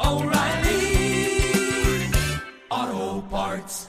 O'Reilly Auto Parts.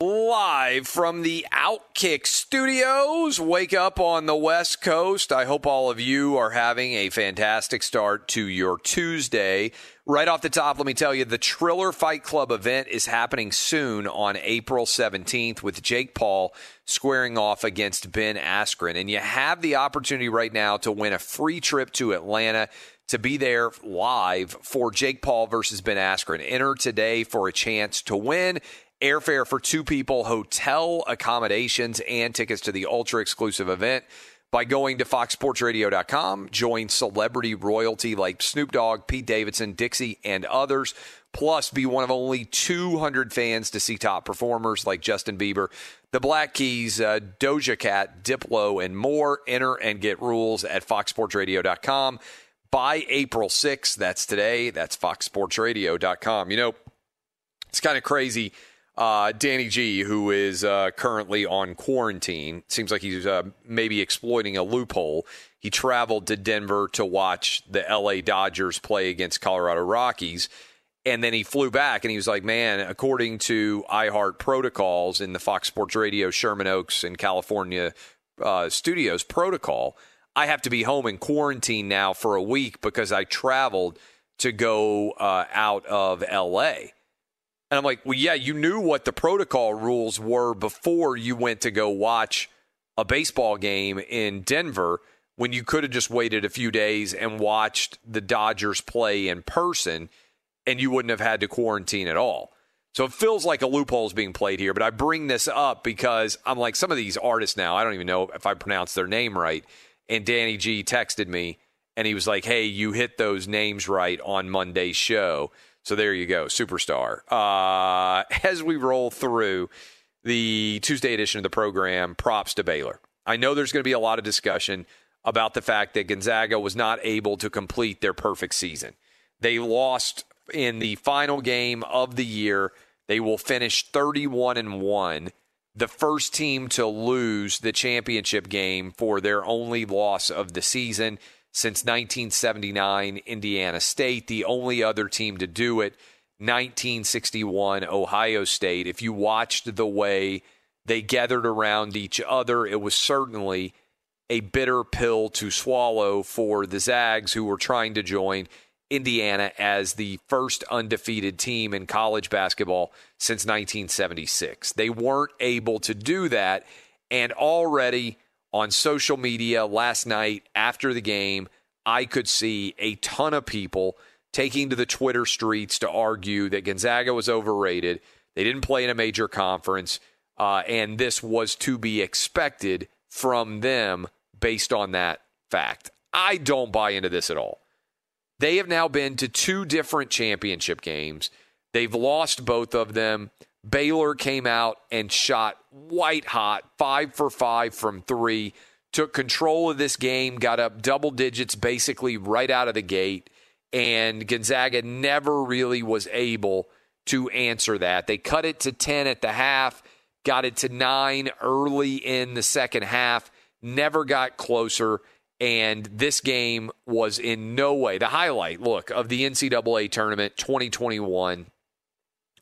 Live from the Outkick Studios, wake up on the West Coast. I hope all of you are having a fantastic start to your Tuesday. Right off the top, let me tell you, the Triller Fight Club event is happening soon on April 17th with Jake Paul squaring off against Ben Askren. And you have the opportunity right now to win a free trip to Atlanta to be there live for Jake Paul versus Ben Askren. Enter today for a chance to win. Airfare for two people, hotel accommodations, and tickets to the ultra-exclusive event by going to FoxSportsRadio.com. Join celebrity royalty like Snoop Dogg, Pete Davidson, Dixie, and others. Plus, be one of only 200 fans to see top performers like Justin Bieber, the Black Keys, Doja Cat, Diplo, and more. Enter and get rules at FoxSportsRadio.com by April 6th. That's today. That's FoxSportsRadio.com. You know, it's kind of crazy. Danny G, who is currently on quarantine, seems like he's maybe exploiting a loophole. He traveled to Denver to watch the LA Dodgers play against Colorado Rockies, and then he flew back, and he was like, man, according to iHeart protocols in the Fox Sports Radio Sherman Oaks and California studios protocol, I have to be home in quarantine now for a week because I traveled to go out of LA. And I'm like, well, yeah, you knew what the protocol rules were before you went to go watch a baseball game in Denver when you could have just waited a few days and watched the Dodgers play in person and you wouldn't have had to quarantine at all. So it feels like a loophole is being played here. But I bring this up because I'm like, some of these artists now, I don't even know if I pronounced their name right. And Danny G texted me and he was like, hey, you hit those names right on Monday's show. So there you go, superstar. As we roll through the Tuesday edition of the program, props to Baylor. I know there's going to be a lot of discussion about the fact that Gonzaga was not able to complete their perfect season. They lost in the final game of the year. They will finish 31-1, the first team to lose the championship game for their only loss of the season. Since 1979, Indiana State, the only other team to do it, 1961, Ohio State. If you watched the way they gathered around each other, it was certainly a bitter pill to swallow for the Zags, who were trying to join Indiana as the first undefeated team in college basketball since 1976. They weren't able to do that, and already on social media last night after the game, I could see a ton of people taking to the Twitter streets to argue that Gonzaga was overrated. They didn't play in a major conference, and this was to be expected from them based on that fact. I don't buy into this at all. They have now been to two different championship games. They've lost both of them. Baylor came out and shot white hot, 5 for 5 from three, took control of this game, got up double digits basically right out of the gate, and Gonzaga never really was able to answer that. They cut it to 10 at the half, got it to 9 early in the second half, never got closer, and this game was in no way. The highlight, look, of the NCAA tournament 2021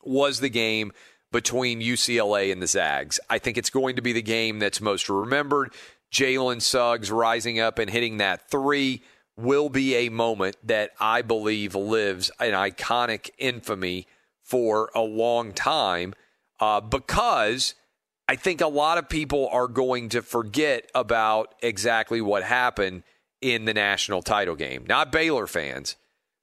was the game between UCLA and the Zags. I think it's going to be the game that's most remembered. Jalen Suggs rising up and hitting that three will be a moment that I believe lives in iconic infamy for a long time because I think a lot of people are going to forget about exactly what happened in the national title game. Not Baylor fans,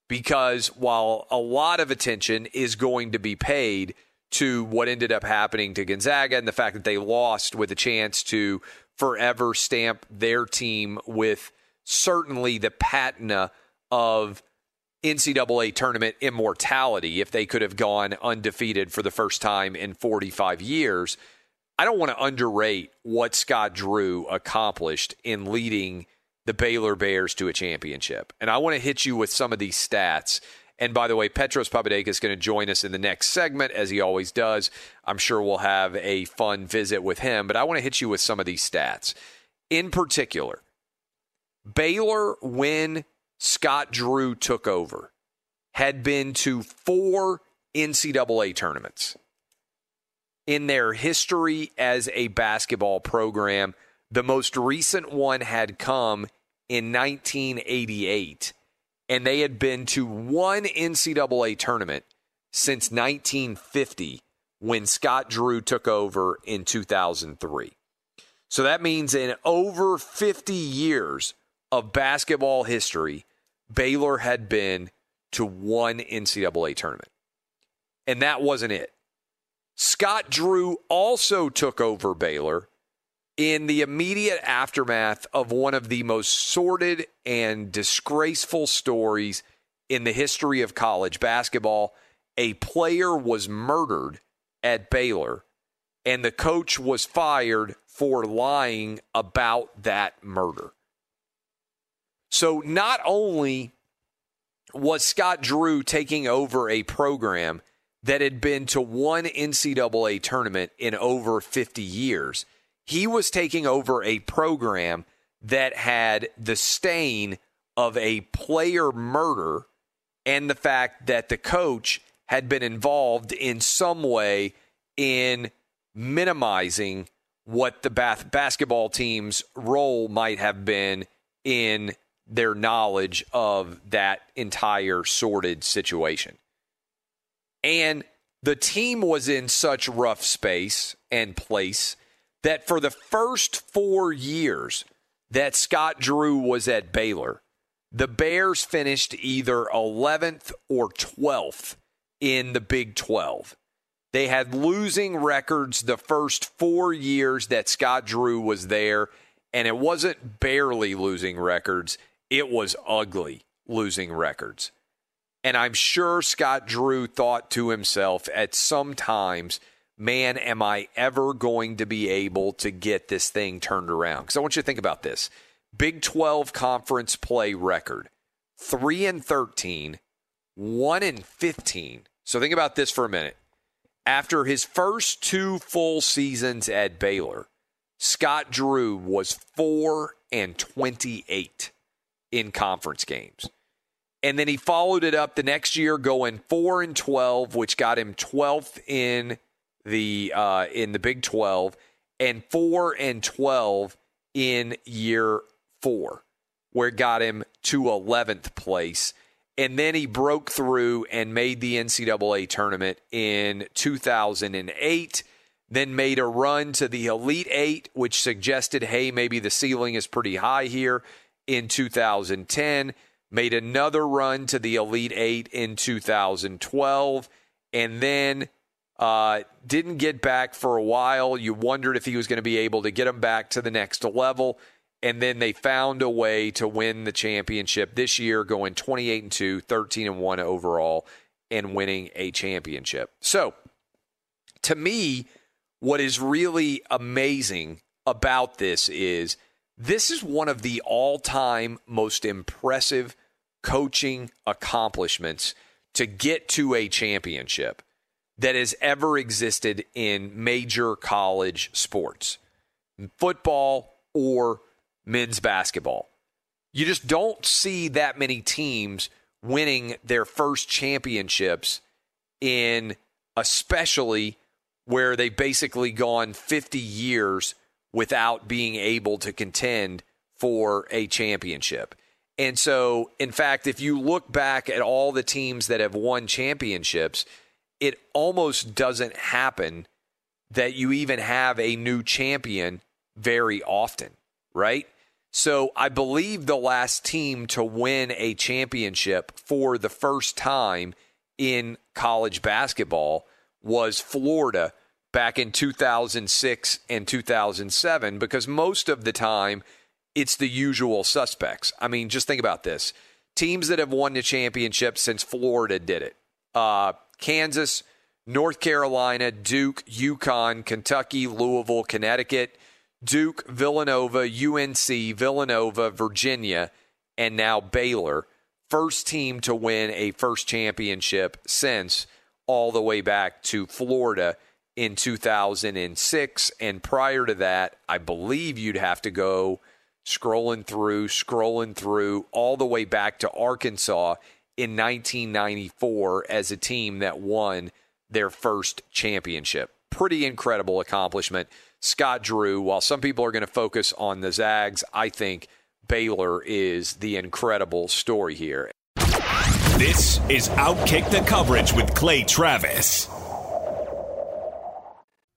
because while a lot of attention is going to be paid to what ended up happening to Gonzaga and the fact that they lost with a chance to forever stamp their team with certainly the patina of NCAA tournament immortality if they could have gone undefeated for the first time in 45 years. I don't want to underrate what Scott Drew accomplished in leading the Baylor Bears to a championship. And I want to hit you with some of these stats. And by the way, Petros Papadakis is going to join us in the next segment, as he always does. I'm sure we'll have a fun visit with him, but I want to hit you with some of these stats. In particular, Baylor, when Scott Drew took over, had been to 4 NCAA tournaments in their history as a basketball program. The most recent one had come in 1988, and they had been to 1 NCAA tournament since 1950 when Scott Drew took over in 2003. So that means in over 50 years of basketball history, Baylor had been to 1 NCAA tournament. And that wasn't it. Scott Drew also took over Baylor in the immediate aftermath of one of the most sordid and disgraceful stories in the history of college basketball. A player was murdered at Baylor, and the coach was fired for lying about that murder. So not only was Scott Drew taking over a program that had been to 1 NCAA tournament in over 50 years, he was taking over a program that had the stain of a player murder and the fact that the coach had been involved in some way in minimizing what the basketball team's role might have been in their knowledge of that entire sordid situation. And the team was in such rough space and place that for the first 4 years that Scott Drew was at Baylor, the Bears finished either 11th or 12th in the Big 12. They had losing records the first 4 years that Scott Drew was there, and it wasn't barely losing records, it was ugly losing records. And I'm sure Scott Drew thought to himself at some times, man, am I ever going to be able to get this thing turned around? Because I want you to think about this. Big 12 conference play record, 3-13, 1-15. So think about this for a minute. After his first 2 full seasons at Baylor, Scott Drew was 4-28 in conference games. And then he followed it up the next year going 4-12, which got him 12th in the Big 12, and 4-12 in year 4, where it got him to 11th place. And then he broke through and made the NCAA tournament in 2008. then made a run to the Elite Eight, which suggested, hey, maybe the ceiling is pretty high here in 2010. Made another run to the Elite Eight in 2012, and then didn't get back for a while. You wondered if he was going to be able to get them back to the next level, and then they found a way to win the championship this year, going 28-2, 13-1 overall, and winning a championship. So, to me, what is really amazing about this is one of the all-time most impressive coaching accomplishments to get to a championship that has ever existed in major college sports, football or men's basketball. You just don't see that many teams winning their first championships in, especially where they've basically gone 50 years without being able to contend for a championship. And so, in fact, if you look back at all the teams that have won championships, it almost doesn't happen that you even have a new champion very often, right? So I believe the last team to win a championship for the first time in college basketball was Florida back in 2006 and 2007, because most of the time it's the usual suspects. I mean, just think about this. Teams that have won the championship since Florida did it. Kansas, North Carolina, Duke, UConn, Kentucky, Louisville, Connecticut, Duke, Villanova, UNC, Villanova, Virginia, and now Baylor. First team to win a first championship since all the way back to Florida in 2006, and prior to that, I believe you'd have to go scrolling through, all the way back to Arkansas in 1994 as a team that won their first championship. Pretty incredible accomplishment. Scott Drew, while some people are going to focus on the Zags, I think Baylor is the incredible story here. This is Outkick the Coverage with Clay Travis.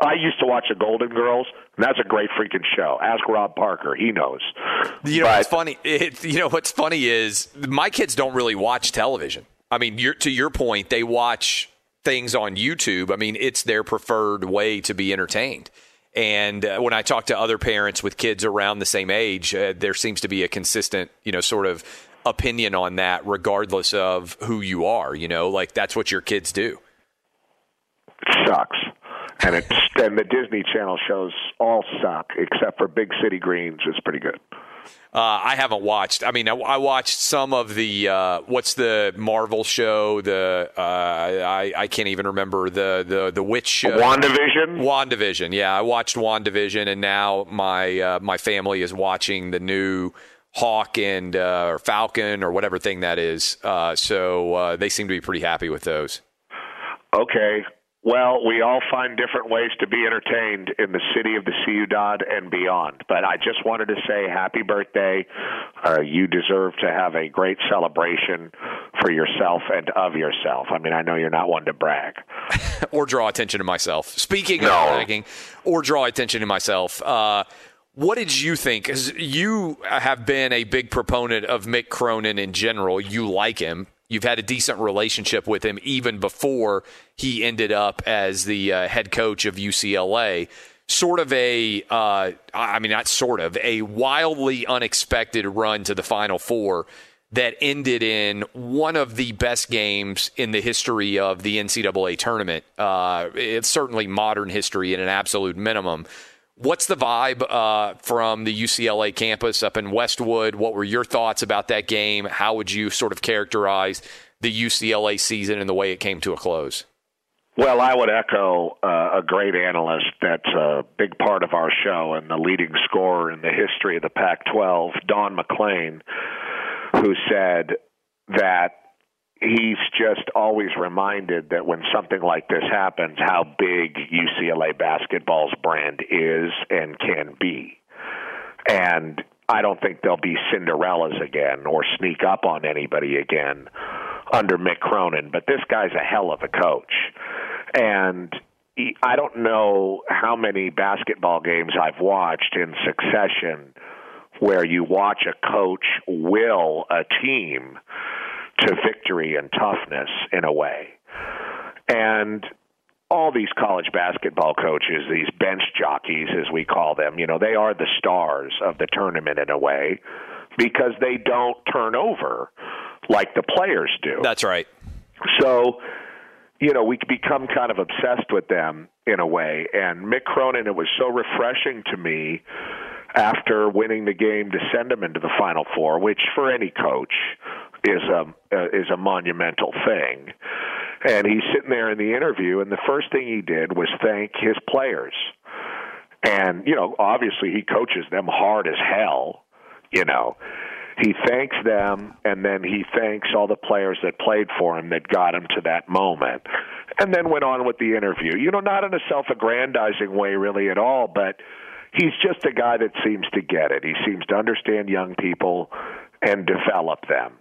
I used to watch the Golden Girls, and that's a great freaking show. Ask Rob Parker. He knows. What's funny? What's funny is my kids don't really watch television. I mean, to your point, they watch things on YouTube. I mean, it's their preferred way to be entertained. And when I talk to other parents with kids around the same age, there seems to be a consistent, sort of opinion on that, regardless of who you are. Like, that's what your kids do. It sucks. And the Disney Channel shows all suck, except for Big City Greens is pretty good. I haven't watched. I mean, I watched some of the what's the Marvel show? The I can't even remember the witch show. WandaVision. WandaVision. Yeah, I watched WandaVision, and now my family is watching the new Hawk and or Falcon or whatever thing that is. So they seem to be pretty happy with those. Okay. Well, we all find different ways to be entertained in the city of the Ciudad and beyond. But I just wanted to say happy birthday. You deserve to have a great celebration for yourself and of yourself. I mean, I know you're not one to brag. Or draw attention to myself. Speaking of bragging, or draw attention to myself, what did you think? Because you have been a big proponent of Mick Cronin in general. You like him. You've had a decent relationship with him even before he ended up as the head coach of UCLA. Sort of a, I mean, not sort of, a wildly unexpected run to the Final Four that ended in one of the best games in the history of the NCAA tournament. It's certainly modern history at an absolute minimum. What's the vibe from the UCLA campus up in Westwood? What were your thoughts about that game? How would you sort of characterize the UCLA season and the way it came to a close? Well, I would echo a great analyst that's a big part of our show and the leading scorer in the history of the Pac-12, Don McLean, who said that he's just always reminded that when something like this happens, how big UCLA basketball's brand is and can be. And I don't think there'll be Cinderellas again or sneak up on anybody again under Mick Cronin, but this guy's a hell of a coach. And I don't know how many basketball games I've watched in succession where you watch a coach will a team to victory and toughness in a way. And all these college basketball coaches, these bench jockeys, as we call them, you know, they are the stars of the tournament in a way because they don't turn over like the players do. That's right. So, you know, we become kind of obsessed with them in a way. And Mick Cronin, it was so refreshing to me after winning the game to send him into the Final Four, which for any coach is a monumental thing. And he's sitting there in the interview, and the first thing he did was thank his players. And, you know, obviously he coaches them hard as hell, you know. He thanks them, and then he thanks all the players that played for him that got him to that moment, and then went on with the interview. You know, not in a self-aggrandizing way really at all, but he's just a guy that seems to get it. He seems to understand young people and develop them.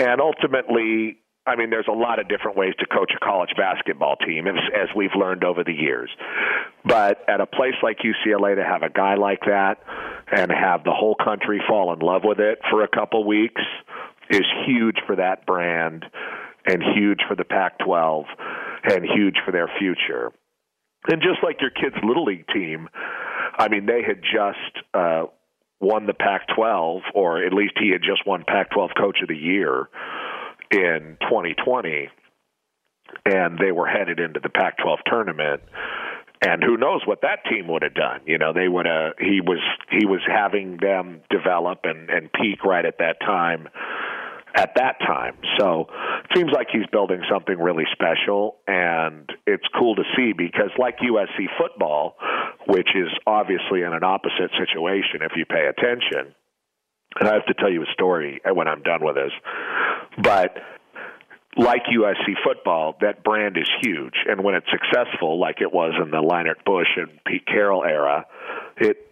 And ultimately, I mean, there's a lot of different ways to coach a college basketball team, as we've learned over the years. But at a place like UCLA, to have a guy like that and have the whole country fall in love with it for a couple weeks is huge for that brand and huge for the Pac-12 and huge for their future. And just like your kids' Little League team, I mean, they had just won the Pac-12, or at least he had just won Pac-12 Coach of the Year in 2020, and they were headed into the Pac-12 tournament. And who knows what that team would have done? You know, they would have. He was having them develop and peak right at that time. So it seems like he's building something really special, and it's cool to see because like USC football, which is obviously in an opposite situation if you pay attention, and I have to tell you a story when I'm done with this, but like USC football, that brand is huge, and when it's successful, like it was in the Leinart Bush and Pete Carroll era, it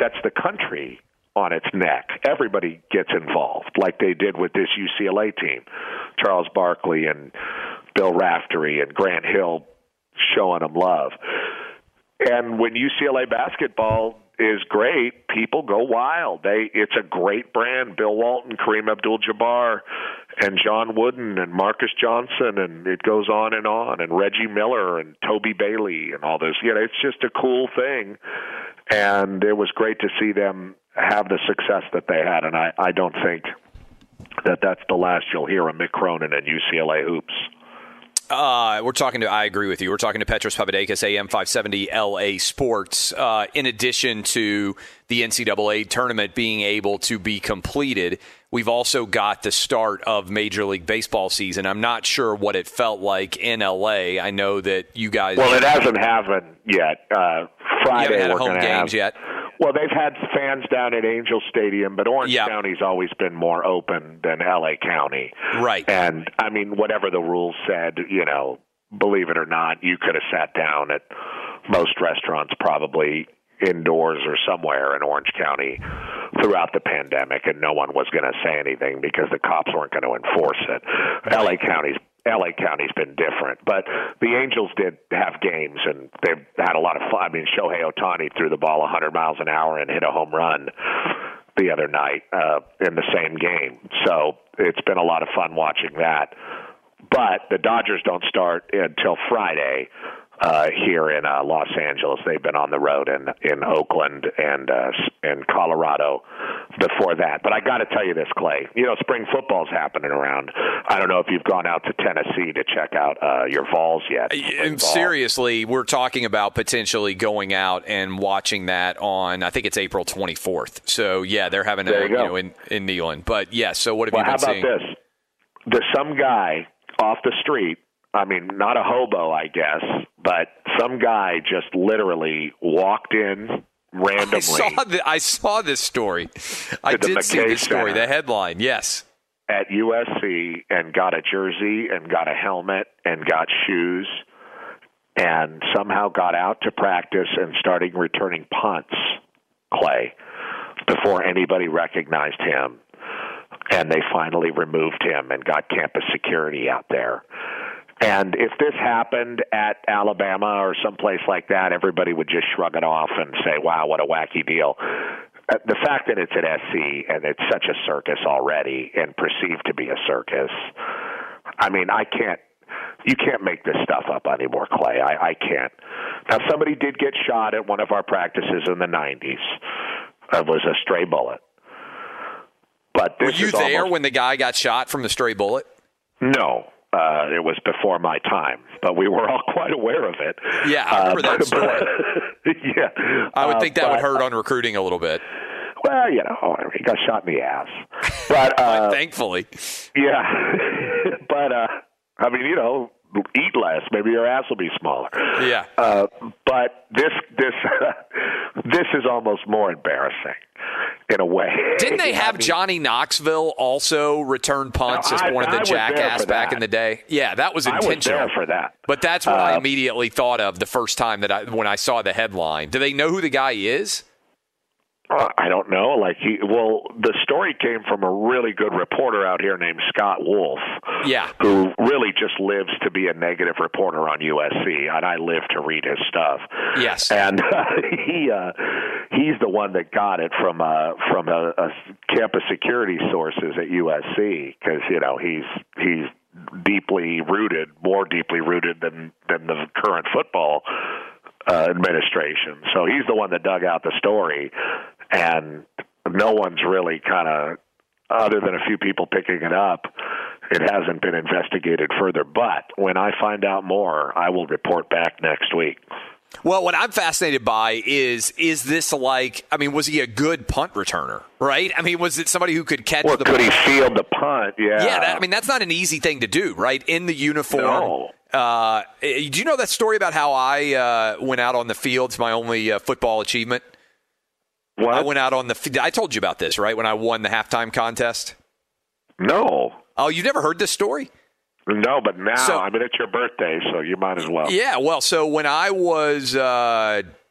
sets the country on its neck. Everybody gets involved, like they did with this UCLA team. Charles Barkley and Bill Raftery and Grant Hill showing them love. And when UCLA basketball is great, people go wild. It's a great brand. Bill Walton, Kareem Abdul-Jabbar, and John Wooden, and Marcus Johnson, and it goes on, and Reggie Miller, and Toby Bailey, and all this. You know, it's just a cool thing. And it was great to see them have the success that they had, and I don't think that's the last you'll hear of Mick Cronin and UCLA hoops. I agree with you. We're talking to Petros Papadakis, AM 570 LA Sports. In addition to the NCAA tournament being able to be completed, we've also got the start of Major League Baseball season. I'm not sure what it felt like in LA. I know that you guys. Well, it hasn't happened yet. Friday, we haven't had home games yet. Well, they've had fans down at Angel Stadium, but Orange County's always been more open than L.A. County. Right. And, I mean, whatever the rules said, you know, believe it or not, you could have sat down at most restaurants probably indoors or somewhere in Orange County throughout the pandemic, and no one was going to say anything because the cops weren't going to enforce it. LA County's been different, but the Angels did have games, and they've had a lot of fun. I mean, Shohei Ohtani threw the ball 100 miles an hour and hit a home run the other night in the same game. So it's been a lot of fun watching that. But the Dodgers don't start until Friday here in Los Angeles. They've been on the road in Oakland and Colorado before that. But I got to tell you this, Clay. You know, spring football's happening around. I don't know if you've gone out to Tennessee to check out your Vols yet. Seriously, we're talking about potentially going out and watching that on, I think it's April 24th. So, yeah, they're having it in Neyland. But, yeah, so what have you been seeing? How about this? There's some guy off the street, I mean, not a hobo, I guess, but some guy just literally walked in randomly. I saw this story. I did see this story, the headline, yes. At USC, and got a jersey and got a helmet and got shoes and somehow got out to practice and started returning punts, Clay, before anybody recognized him. And they finally removed him and got campus security out there. And if this happened at Alabama or someplace like that, everybody would just shrug it off and say, wow, what a wacky deal. The fact that it's at SC and it's such a circus already and perceived to be a circus, I mean, you can't make this stuff up anymore, Clay. I can't. Now, somebody did get shot at one of our practices in the 90s. It was a stray bullet. But were you there when the guy got shot from the stray bullet? No. It was before my time, but we were all quite aware of it. Yeah, I remember that story. Yeah. I would think that would hurt on recruiting a little bit. Well, you know, he got shot in the ass. But thankfully. Yeah. But, I mean, you know, eat less. Maybe your ass will be smaller. Yeah. But this is almost more embarrassing. In a way. Didn't they have Johnny Knoxville also return punts as one of the jackass back in the day? Yeah, that was intentional. I was there for that. But that's what I immediately thought of the first time that when I saw the headline. Do they know who the guy is? I don't know. The story came from a really good reporter out here named Scott Wolf, who really just lives to be a negative reporter on USC, and I live to read his stuff. Yes, and he's the one that got it from a campus security sources at USC because you know he's more deeply rooted than the current football administration. So he's the one that dug out the story. And no one's really kind of, other than a few people picking it up, it hasn't been investigated further. But when I find out more, I will report back next week. Well, what I'm fascinated by is this like, I mean, was he a good punt returner, right? I mean, was it somebody who could catch the ball? Or could he field the punt? Yeah. Yeah, that's not an easy thing to do, right? In the uniform. No. Do you know that story about how I went out on the field? It's my only football achievement. What? I went out on the field. I told you about this, right? When I won the halftime contest. No. Oh, you never heard this story? No, but now, it's your birthday, so you might as well. Yeah, well, so when I was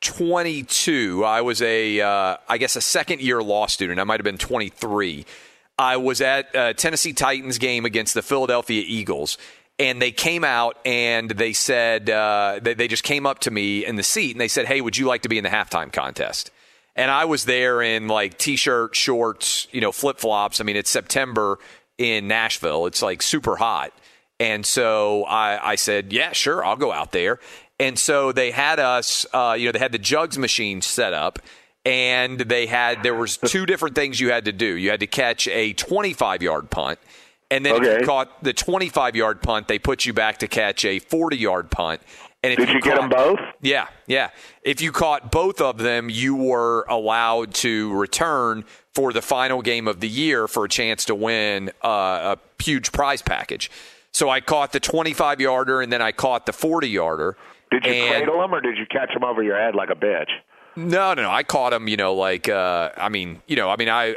22, I was a second-year law student. I might have been 23. I was at a Tennessee Titans game against the Philadelphia Eagles, and they came out and they said they just came up to me in the seat, and they said, hey, would you like to be in the halftime contest? And I was there in, like, T-shirt, shorts, you know, flip-flops. I mean, it's September in Nashville. It's, like, super hot. And so I said, yeah, sure, I'll go out there. And so they had us, they had the jugs machine set up, and there was two different things you had to do. You had to catch a 25-yard punt, and then if you caught the 25-yard punt, they put you back to catch a 40-yard punt. And did you get them both? Yeah, yeah. If you caught both of them, you were allowed to return for the final game of the year for a chance to win a huge prize package. So I caught the 25-yarder, and then I caught the 40-yarder. Did you cradle him, or did you catch him over your head like a bitch? No. I caught him,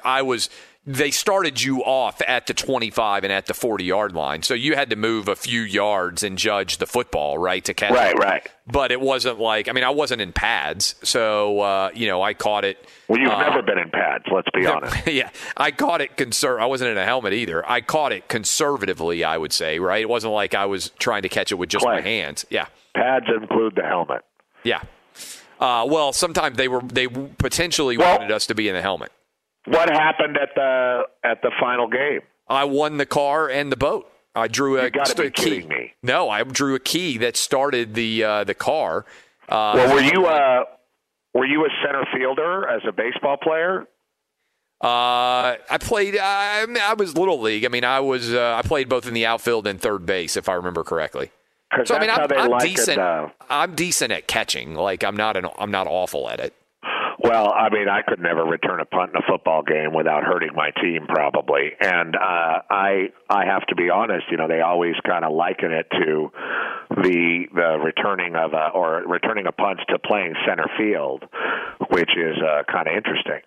I was they started you off at the 25 and at the 40-yard line. So you had to move a few yards and judge the football, right, to catch it. Right. But it wasn't like – I mean, I wasn't in pads. So, I caught it. Well, you've never been in pads, let's be honest. Yeah. I caught it I wasn't in a helmet either. I caught it conservatively, I would say, right? It wasn't like I was trying to catch it with just my hands. Yeah. Pads include the helmet. Yeah. Well, sometimes they potentially wanted us to be in the helmet. What happened at the final game? I won the car and the boat. I drew a, you gotta be kidding me. No, I drew a key that started the car. Were you a center fielder as a baseball player? I played. I was little league. I mean, I was. I played both in the outfield and third base, if I remember correctly. So I mean, I'm decent. I'm decent at catching. Like I'm not awful at it. Well, I mean, I could never return a punt in a football game without hurting my team, probably. And I have to be honest. You know, they always kind of liken it to the returning a punt to playing center field, which is kind of interesting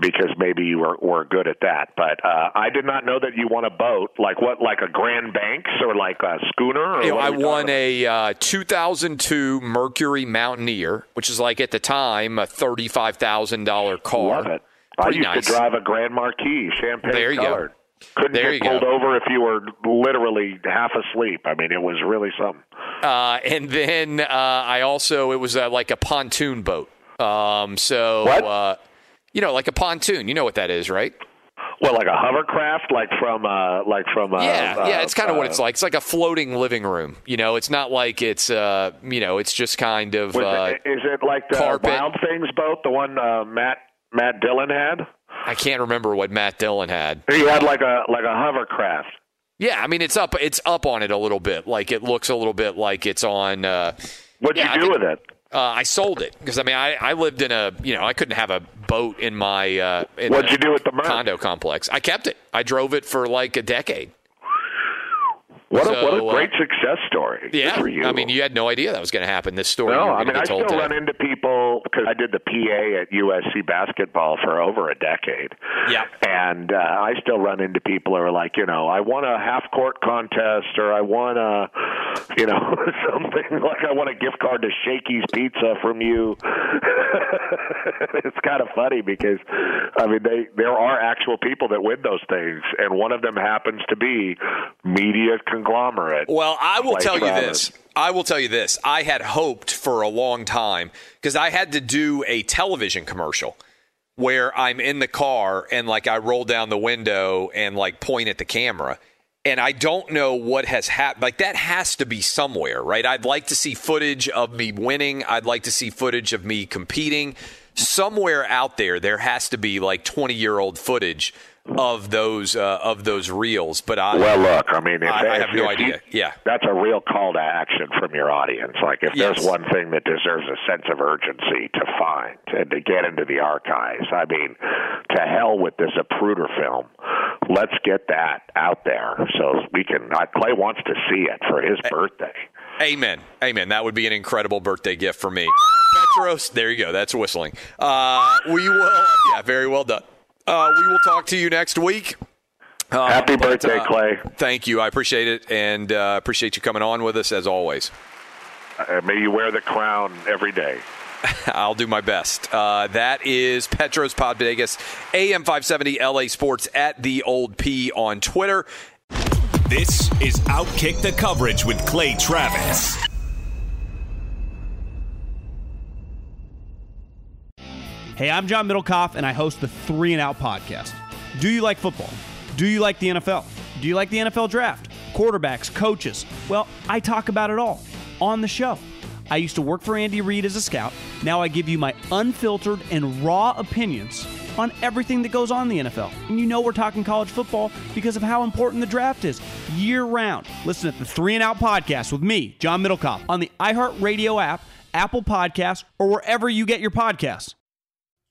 because maybe you were good at that. But I did not know that you won a boat, like a Grand Banks or like a schooner. Or I won a 2002 Mercury Mountaineer, which is like at the time. A $35,000 car. Love it. I used to drive a Grand Marquis, champagne colored. Couldn't get pulled over if you were literally half asleep. I mean, it was really something. And then I also, it was like a pontoon boat. Like a pontoon. You know what that is, right? Well, like a hovercraft, it's kind of what it's like. It's like a floating living room. You know, it's not like it's, it's just kind of is it like the carpet. Wild Things boat, the one Matt Dillon had? I can't remember what Matt Dillon had. He had like a hovercraft. Yeah, I mean, it's up on it a little bit. Like it looks a little bit like it's on. What'd you do with it? I sold it because, I mean, I lived in I couldn't have a boat in my condo complex. I kept it. I drove it for like a decade. What a great success story. Yeah. For you. I mean, you had no idea that was going to happen, this story. No, I mean, I still run into people because I did the PA at USC basketball for over a decade. Yeah. And I still run into people who are like, I won a half-court contest or I won a, something like I won a gift card to Shakey's Pizza from you. It's kind of funny because, I mean, there are actual people that win those things, and one of them happens to be media conglomerate. Well, I will tell you this. I had hoped for a long time because I had to do a television commercial where I'm in the car and like I roll down the window and like point at the camera. And I don't know what has happened. Like that has to be somewhere, right? I'd like to see footage of me winning. I'd like to see footage of me competing. Somewhere out there, there has to be like 20-year-old footage of those reels, but I have no idea. Yeah, that's a real call to action from your audience. Like if there's one thing that deserves a sense of urgency to find and to get into the archives, I mean, to hell with this Zapruder film. Let's get that out there so we can. Clay wants to see it for his birthday. Amen. That would be an incredible birthday gift for me. Petros, there you go. That's whistling. We will. Yeah, very well done. We will talk to you next week. Happy birthday, Clay. Thank you. I appreciate it, and appreciate you coming on with us, as always. May you wear the crown every day. I'll do my best. That is Petros Papadakis, AM 570 LA Sports, at the Old P on Twitter. This is Outkick the Coverage with Clay Travis. Hey, I'm John Middlecoff, and I host the 3 and Out podcast. Do you like football? Do you like the NFL? Do you like the NFL draft? Quarterbacks, coaches? Well, I talk about it all on the show. I used to work for Andy Reid as a scout. Now I give you my unfiltered and raw opinions on everything that goes on in the NFL. And you know we're talking college football because of how important the draft is year-round. Listen to the 3 and Out podcast with me, John Middlecoff, on the iHeartRadio app, Apple Podcasts, or wherever you get your podcasts.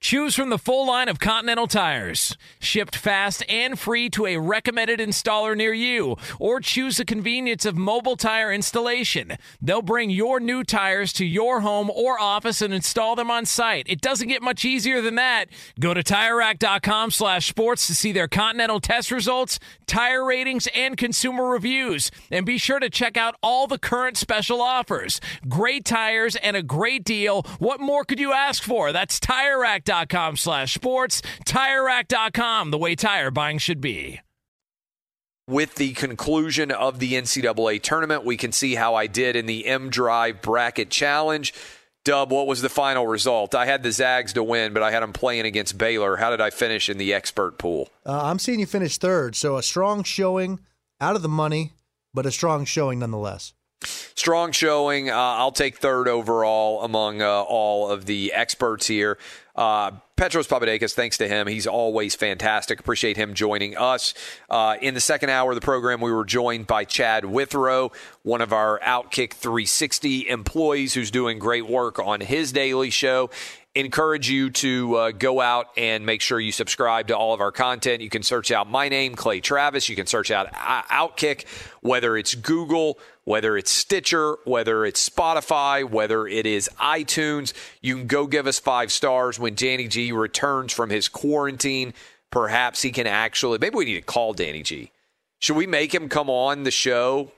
Choose from the full line of Continental tires, shipped fast and free to a recommended installer near you, or choose the convenience of mobile tire installation. They'll bring your new tires to your home or office and install them on site. It doesn't get much easier than that. Go to TireRack.com/sports to see their Continental test results, tire ratings, and consumer reviews. And be sure to check out all the current special offers. Great tires and a great deal. What more could you ask for? That's TireRack.com/sports. TireRack.com, the way tire buying should be. With the conclusion of the NCAA tournament, we can see how I did in the M-Drive Bracket Challenge. Dub, what was the final result? I had the Zags to win, but I had them playing against Baylor. How did I finish in the expert pool? I'm seeing you finish third, so a strong showing, out of the money, but a strong showing nonetheless. Strong showing. I'll take third overall among all of the experts here. Petros Papadakis, thanks to him. He's always fantastic. Appreciate him joining us. In the second hour of the program, we were joined by Chad Withrow, one of our Outkick 360 employees who's doing great work on his daily show. encourage you to go out and make sure you subscribe to all of our content. You can search out my name, Clay Travis. You can search out Outkick, whether it's Google, whether it's Stitcher, whether it's Spotify, whether it is iTunes. You can go give us 5 stars when Danny G returns from his quarantine. Perhaps he can actually – maybe we need to call Danny G. Should we make him come on the show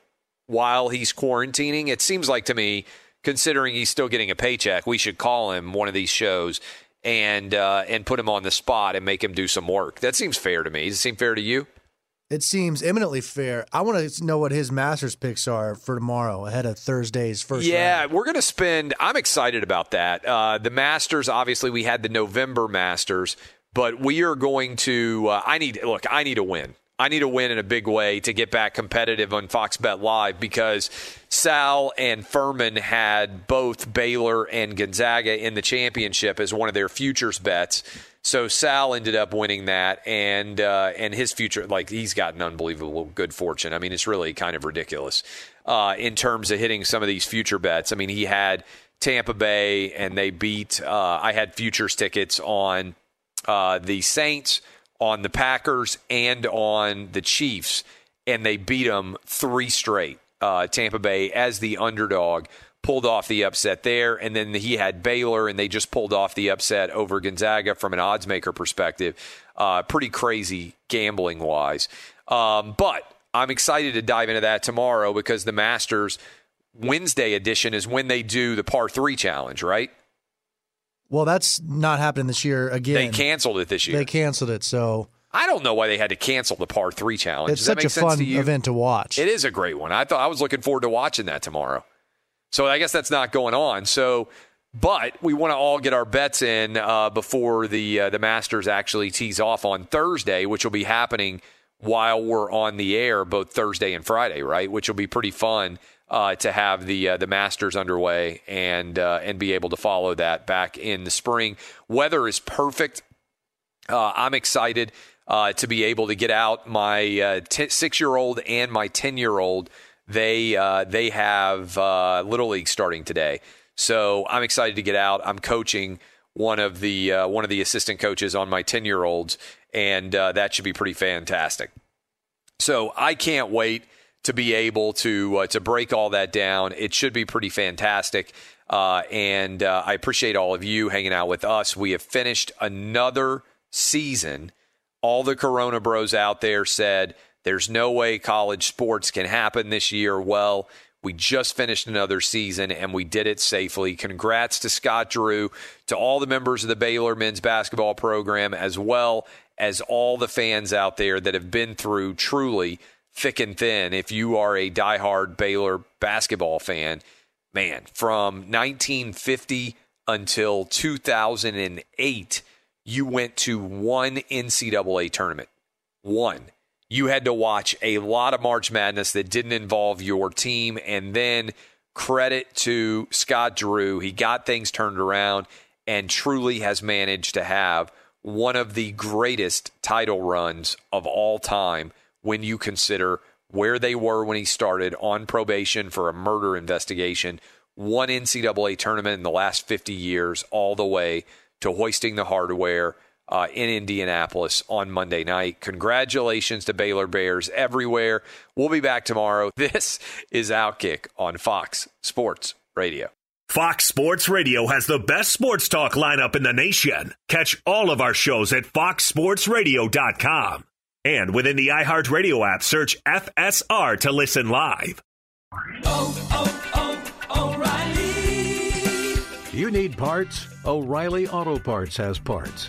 while he's quarantining? It seems like to me, considering he's still getting a paycheck, we should call him one of these shows and put him on the spot and make him do some work. That seems fair to me. Does it seem fair to you? It seems eminently fair. I want to know what his Masters picks are for tomorrow ahead of Thursday's first round. We're going to spend – I'm excited about that. The Masters, obviously, we had the November Masters, but we are going to I need a win. I need a win in a big way to get back competitive on Fox Bet Live because Sal and Furman had both Baylor and Gonzaga in the championship as one of their futures bets. So Sal ended up winning that, and his future, like, he's gotten unbelievable good fortune. I mean, it's really kind of ridiculous in terms of hitting some of these future bets. I mean, he had Tampa Bay, and they beat I had futures tickets on the Saints, on the Packers, and on the Chiefs, and they beat them 3 straight. Tampa Bay, as the underdog, pulled off the upset there, and then he had Baylor, and they just pulled off the upset over Gonzaga from an oddsmaker perspective. Pretty crazy gambling-wise. But I'm excited to dive into that tomorrow because the Masters Wednesday edition is when they do the Par 3 Challenge, right? Well, that's not happening this year again. They canceled it this year. So I don't know why they had to cancel the Par 3 Challenge. It's such a fun event to watch. It is a great one. I was looking forward to watching that tomorrow. So I guess that's not going on. So, but we want to all get our bets in before the Masters actually tees off on Thursday, which will be happening while we're on the air, both Thursday and Friday, right? Which will be pretty fun to have the Masters underway and be able to follow that back in the spring. Weather is perfect. I'm excited to be able to get out. My 6-year-old and my 10-year-old. They have Little League starting today, so I'm excited to get out. I'm coaching one of the assistant coaches on my 10-year-olds, and that should be pretty fantastic. So I can't wait to be able to break all that down. It should be pretty fantastic, and I appreciate all of you hanging out with us. We have finished another season. All the Corona Bros out there said, there's no way college sports can happen this year. Well, we just finished another season, and we did it safely. Congrats to Scott Drew, to all the members of the Baylor men's basketball program, as well as all the fans out there that have been through truly thick and thin. If you are a diehard Baylor basketball fan, man, from 1950 until 2008, you went to one NCAA tournament. One. You had to watch a lot of March Madness that didn't involve your team. And then credit to Scott Drew. He got things turned around and truly has managed to have one of the greatest title runs of all time when you consider where they were when he started, on probation for a murder investigation, one NCAA tournament in the last 50 years, all the way to hoisting the hardware in Indianapolis on Monday night. Congratulations to Baylor Bears everywhere. We'll be back tomorrow. This is Outkick on Fox Sports Radio. Fox Sports Radio has the best sports talk lineup in the nation. Catch all of our shows at FoxSportsRadio.com. And within the iHeartRadio app, search FSR to listen live. O'Reilly. You need parts? O'Reilly Auto Parts has parts.